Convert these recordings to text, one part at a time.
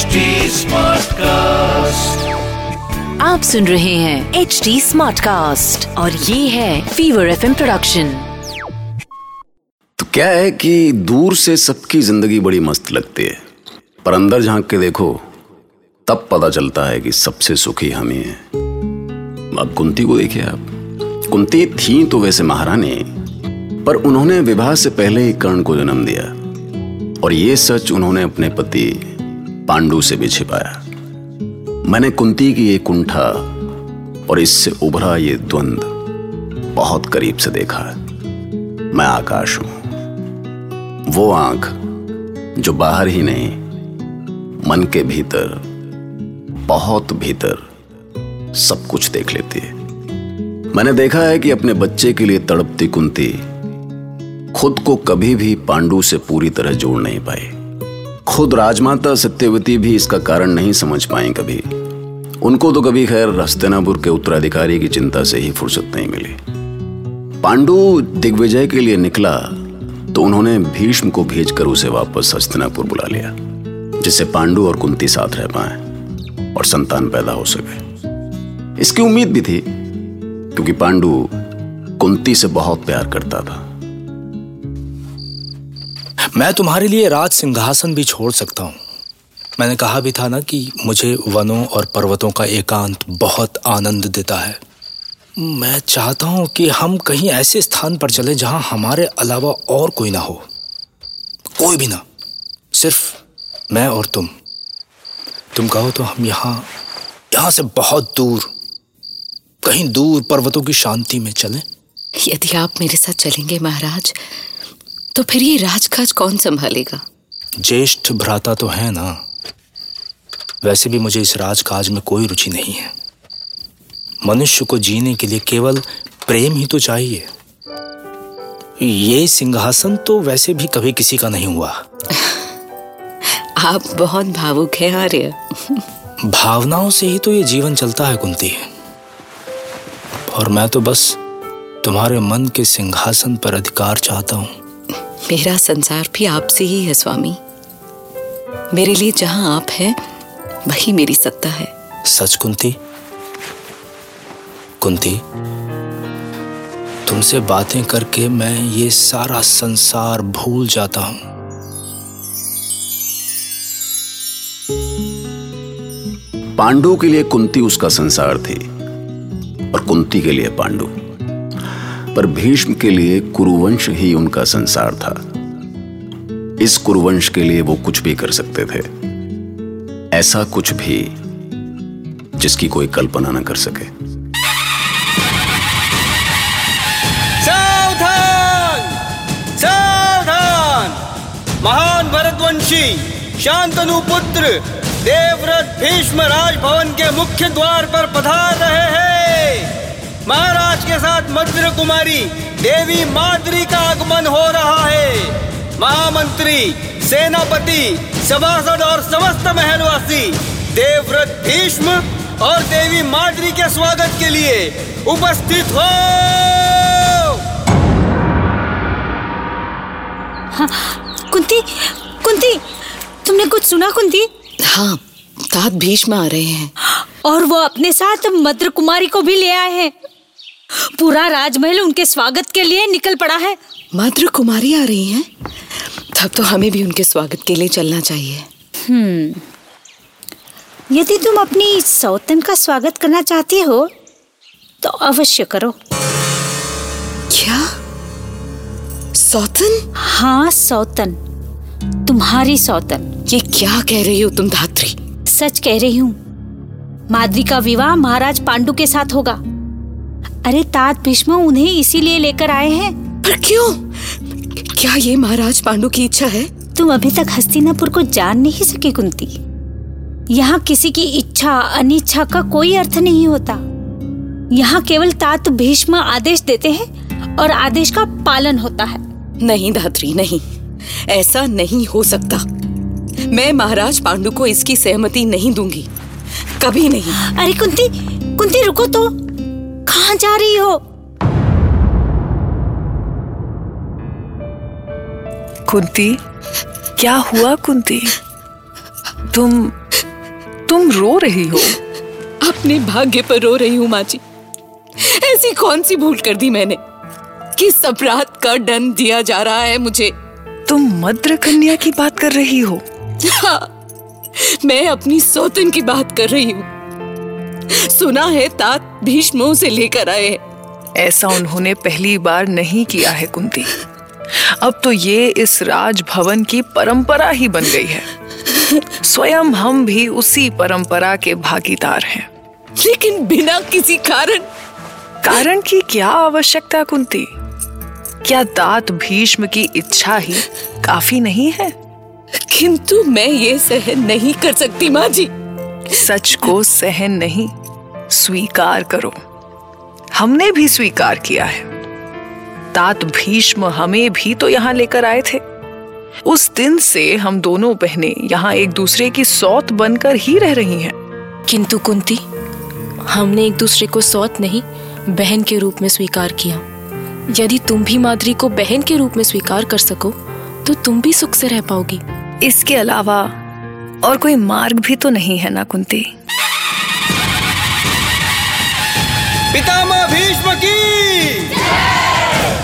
HD smart cast. आप सुन रहे हैं HD स्मार्ट कास्ट और ये है फीवर FM प्रोडक्शन। तो क्या है कि दूर से सबकी जिंदगी बड़ी मस्त लगती है, पर अंदर झांक के देखो तब पता चलता है कि सबसे सुखी हम ही हैं। अब कुंती को देखिए आप। कुंती थी तो वैसे महारानी, पर उन्होंने विवाह से पहले ही कर्ण को जन्म दिया और ये सच उन्होंने अपने पति पांडु से भी छिपाया। मैंने कुंती की ये कुंठा और इससे उभरा ये द्वंद्व बहुत करीब से देखा। मैं आकाश हूं, वो आंख जो बाहर ही नहीं मन के भीतर, बहुत भीतर सब कुछ देख लेती है। मैंने देखा है कि अपने बच्चे के लिए तड़पती कुंती खुद को कभी भी पांडु से पूरी तरह जोड़ नहीं पाई। खुद राजमाता सत्यवती भी इसका कारण नहीं समझ पाई कभी। उनको तो कभी खैर हस्तिनापुर के उत्तराधिकारी की चिंता से ही फुर्सत नहीं मिली। पांडु दिग्विजय के लिए निकला तो उन्होंने भीष्म को भेजकर उसे वापस हस्तिनापुर बुला लिया, जिससे पांडु और कुंती साथ रह पाए और संतान पैदा हो सके। इसकी उम्मीद भी थी क्योंकि पांडु कुंती से बहुत प्यार करता था। मैं तुम्हारे लिए राज सिंहासन भी छोड़ सकता हूँ। मैंने कहा भी था ना कि मुझे वनों और पर्वतों का एकांत बहुत आनंद देता है। मैं चाहता हूँ कि हम कहीं ऐसे स्थान पर चलें जहाँ हमारे अलावा और कोई ना हो, कोई भी ना, सिर्फ मैं और तुम। तुम कहो तो हम यहाँ से बहुत दूर, कहीं दूर पर्वतों की शांति में चलें। यदि आप मेरे साथ चलेंगे महाराज तो फिर ये राजकाज कौन संभालेगा? ज्येष्ठ भ्राता तो है ना। वैसे भी मुझे इस राजकाज में कोई रुचि नहीं है। मनुष्य को जीने के लिए केवल प्रेम ही तो चाहिए। ये सिंहासन तो वैसे भी कभी किसी का नहीं हुआ। आप बहुत भावुक हैं आर्य। भावनाओं से ही तो ये जीवन चलता है कुंती, और मैं तो बस तुम्हारे मन के सिंहासन पर अधिकार चाहता हूँ। मेरा संसार भी आपसे ही है स्वामी। मेरे लिए जहाँ आप हैं वही मेरी सत्ता है। सच कुंती, कुंती, तुमसे बातें करके मैं ये सारा संसार भूल जाता हूँ। पांडु के लिए कुंती उसका संसार थी और कुंती के लिए पांडु, पर भीष्म के लिए कुरुवंश ही उनका संसार था। इस कुरुवंश के लिए वो कुछ भी कर सकते थे, ऐसा कुछ भी जिसकी कोई कल्पना न कर सके। सावधान सावधान, महान भरतवंशी शांतनु पुत्र देवव्रत भीष्म राजभवन के मुख्य द्वार पर पधार रहे हैं। महाराज के साथ मद्र कुमारी देवी माद्री का आगमन हो रहा है। महामंत्री, सेनापति, सभासद और समस्त महलवासी देवव्रत भीष्म और देवी माद्री के स्वागत के लिए उपस्थित हो। हाँ, कुंती, कुंती, तुमने कुछ सुना कुंती? हाँ, साथ भीष्म आ रहे हैं और वो अपने साथ मद्र कुमारी को भी ले आए हैं। पूरा राजमहल उनके स्वागत के लिए निकल पड़ा है। मद्र कुमारी आ रही हैं, तब तो हमें भी उनके स्वागत के लिए चलना चाहिए। यदि तुम अपनी सौतन का स्वागत करना चाहती हो तो अवश्य करो। क्या सौतन? हाँ सौतन, तुम्हारी सौतन। ये क्या कह रही हो तुम धात्री? सच कह रही हूँ। माद्री का विवाह महाराज पांडु के साथ होगा। अरे तात भीष्म उन्हें इसीलिए लेकर आए हैं। पर क्यों? क्या ये महाराज पांडु की इच्छा है? तुम अभी तक हस्तिनापुर को जान नहीं सकी कुंती। यहाँ किसी की इच्छा अनिच्छा का कोई अर्थ नहीं होता। यहाँ केवल तात भीष्म आदेश देते हैं और आदेश का पालन होता है। नहीं धात्री, नहीं, ऐसा नहीं हो सकता। मैं महाराज पांडु को इसकी सहमति नहीं दूंगी, कभी नहीं। अरे कुंती, कुंती रुको तो, कहाँ जा रही हो? कुंती, क्या हुआ कुंती? तुम तुम रो रही हो? अपने भाग्य पर रो रही हूँ माँ जी। ऐसी कौन सी भूल कर दी मैंने कि अपराध का दंड दिया जा रहा है मुझे। तुम मद्र कन्या की बात कर रही हो? हाँ, मैं अपनी सौतन की बात कर रही हूँ। सुना है तात भीष्मों से लेकर आए। ऐसा उन्होंने पहली बार नहीं किया है कुंती। अब तो ये इस राजभवन की परंपरा ही बन गई है। स्वयं हम भी उसी परंपरा के भागीदार हैं। लेकिन बिना किसी कारण की क्या आवश्यकता कुंती? क्या तात भीष्म की इच्छा ही काफी नहीं है? किंतु मैं ये सहन नहीं कर सकती माँ जी। सच को सहन नहीं, स्वीकार करो। हमने भी स्वीकार किया है। तात भीष्म हमें भी तो यहाँ लेकर आए थे। उस दिन से हम दोनों बहनें यहाँ एक दूसरे की सौत बनकर ही रह रही हैं। किंतु कुंती, हमने एक दूसरे को सौत नहीं बहन के रूप में स्वीकार किया। यदि तुम भी माद्री को बहन के रूप में स्वीकार कर सको तो तुम भी सुख से रह पाओगी। इसके अलावा और कोई मार्ग भी तो नहीं है ना कुंती। पितामह भीष्म की जय,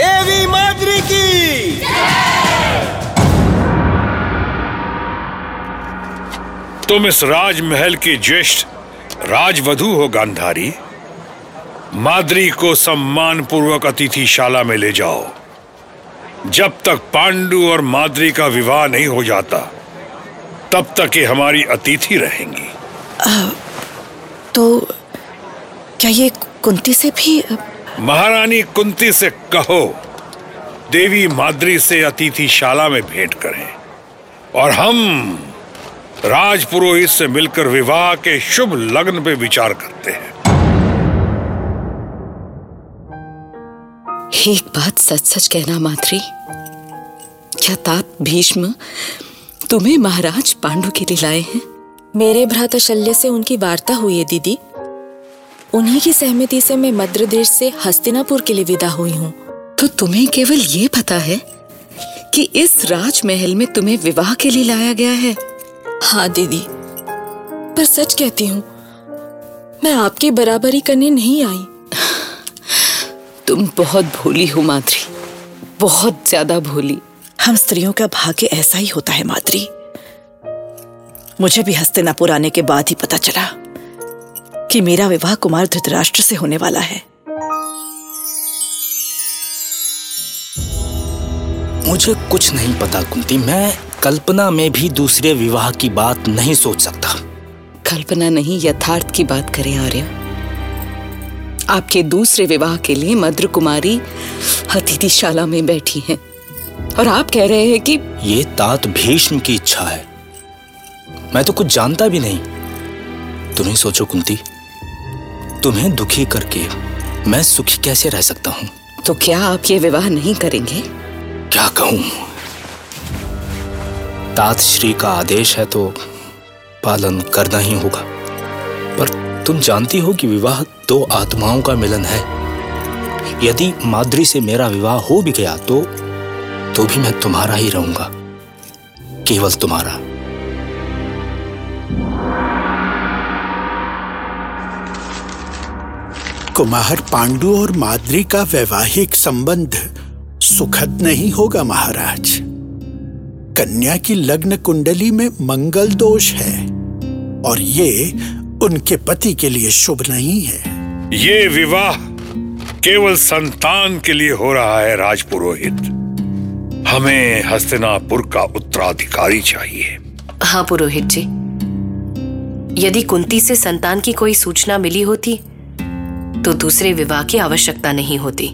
देवी माद्री की जय। तुम इस राजमहल की ज्येष्ठ राजवधू हो गांधारी। माद्री को सम्मान पूर्वक अतिथिशाला में ले जाओ। जब तक पांडु और माद्री का विवाह नहीं हो जाता तब तक ये हमारी अतिथि रहेंगी। तो क्या ये कुंती से भी? महारानी कुंती से कहो देवी माद्री से अतिथिशाला में भेंट करें और हम राजपुरोहित से मिलकर विवाह के शुभ लग्न पे विचार करते हैं। एक बात सच सच कहना माद्री, क्या तात भीष्म तुम्हें महाराज पांडु के लिए लाए हैं? मेरे भ्राता शल्य से उनकी वार्ता हुई है दीदी। उन्हीं की सहमति से मैं मद्र देश से हस्तिनापुर के लिए विदा हुई हूँ। तो तुम्हें केवल ये पता है कि इस राजमहल में तुम्हें विवाह के लिए लाया गया है? हाँ दीदी, पर सच कहती हूँ, मैं आपकी बराबरी करने नहीं आई। तुम बहुत भोली हो माद्री, बहुत ज्यादा भोली। हम स्त्रियों का भाग्य ऐसा ही होता है माद्री। मुझे भी हस्तिनापुर आने के बाद ही पता चला कि मेरा विवाह कुमार धृतराष्ट्र से होने वाला है। मुझे कुछ नहीं पता कुंती। मैं कल्पना में भी दूसरे विवाह की बात नहीं सोच सकता। कल्पना नहीं, यथार्थ की बात करें आर्य। आपके दूसरे विवाह के लिए मद्र कुमारी अतिथिशाला में बैठी हैं और आप कह रहे हैं कि ये तात भीष्म की इच्छा है। मैं तो कुछ जानता भी नहीं। तुम ही सोचो कुंती, तुम्हें दुखी करके मैं सुखी कैसे रह सकता हूँ? तो क्या आप ये विवाह नहीं करेंगे? क्या कहूँ, तात श्री का आदेश है तो पालन करना ही होगा। पर तुम जानती हो कि विवाह दो आत्माओं का मिलन है। यदि माद्री से मेरा विवाह हो भी गया तो भी मैं तुम्हारा ही रहूंगा, केवल तुम्हारा। कुमार पांडु और माद्री का वैवाहिक संबंध सुखद नहीं होगा महाराज। कन्या की लग्न कुंडली में मंगल दोष है और ये उनके पति के लिए शुभ नहीं है। ये विवाह केवल संतान के लिए हो रहा है राजपुरोहित। हमें हस्तिनापुर का उत्तराधिकारी चाहिए। हाँ पुरोहित जी, यदि कुंती से संतान की कोई सूचना मिली होती तो दूसरे विवाह की आवश्यकता नहीं होती।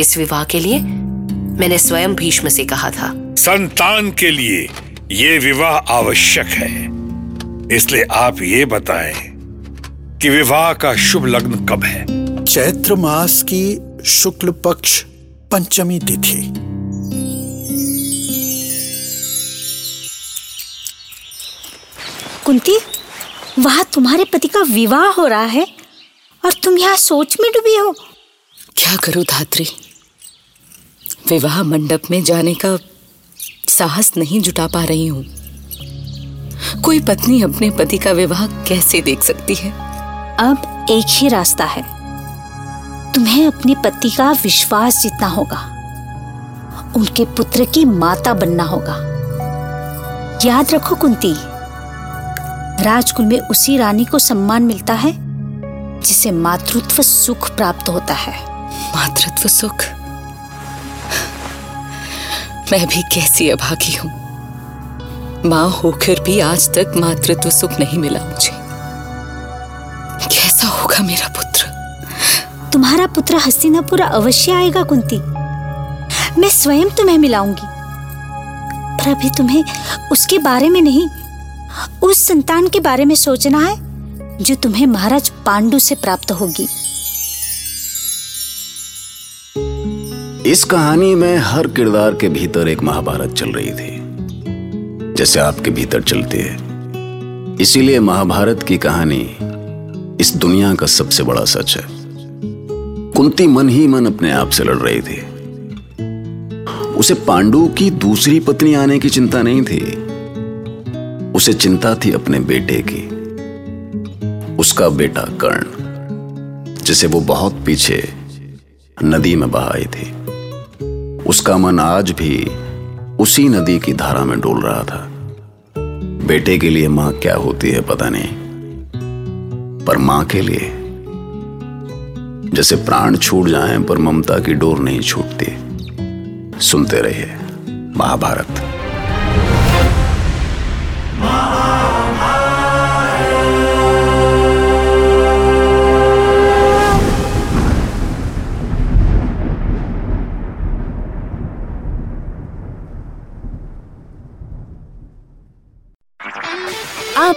इस विवाह के लिए मैंने स्वयं भीष्म से कहा था। संतान के लिए ये विवाह आवश्यक है, इसलिए आप ये बताएं कि विवाह का शुभ लग्न कब है? चैत्र मास की शुक्ल पक्ष पंचमी तिथि। कुंती, वहां तुम्हारे पति का विवाह हो रहा है और तुम यहाँ सोच में डूबी हो। क्या करूं धात्री, विवाह मंडप में जाने का साहस नहीं जुटा पा रही हूँ। कोई पत्नी अपने पति का विवाह कैसे देख सकती है? अब एक ही रास्ता है, तुम्हें अपने पति का विश्वास जीतना होगा, उनके पुत्र की माता बनना होगा। याद रखो कुंती, राजकुल में उसी रानी को सम्मान मिलता है जिसे मातृत्व सुख प्राप्त होता है। मातृत्व सुख? मैं भी कैसी अभागी हूँ, माँ होकर भी आज तक मातृत्व सुख नहीं मिला मुझे। कैसा होगा मेरा पुत्र? तुम्हारा पुत्र हस्तिनापुर अवश्य आएगा कुंती, मैं स्वयं तुम्हें मिलाऊंगी, पर अभी तुम्हें उसके बारे में नहीं, उस संतान के बारे में सोचना है जो तुम्हें महाराज पांडु से प्राप्त होगी। इस कहानी में हर किरदार के भीतर एक महाभारत चल रही थी, जैसे आपके भीतर चलती है। इसीलिए महाभारत की कहानी इस दुनिया का सबसे बड़ा सच है। कुंती मन ही मन अपने आप से लड़ रही थी। उसे पांडु की दूसरी पत्नी आने की चिंता नहीं थी, उसे चिंता थी अपने बेटे की, उसका बेटा कर्ण, जिसे वो बहुत पीछे नदी में बहाई थी। उसका मन आज भी उसी नदी की धारा में डोल रहा था। बेटे के लिए मां क्या होती है पता नहीं, पर मां के लिए जैसे प्राण छूट जाएं पर ममता की डोर नहीं छूटती। सुनते रहिए महाभारत। आप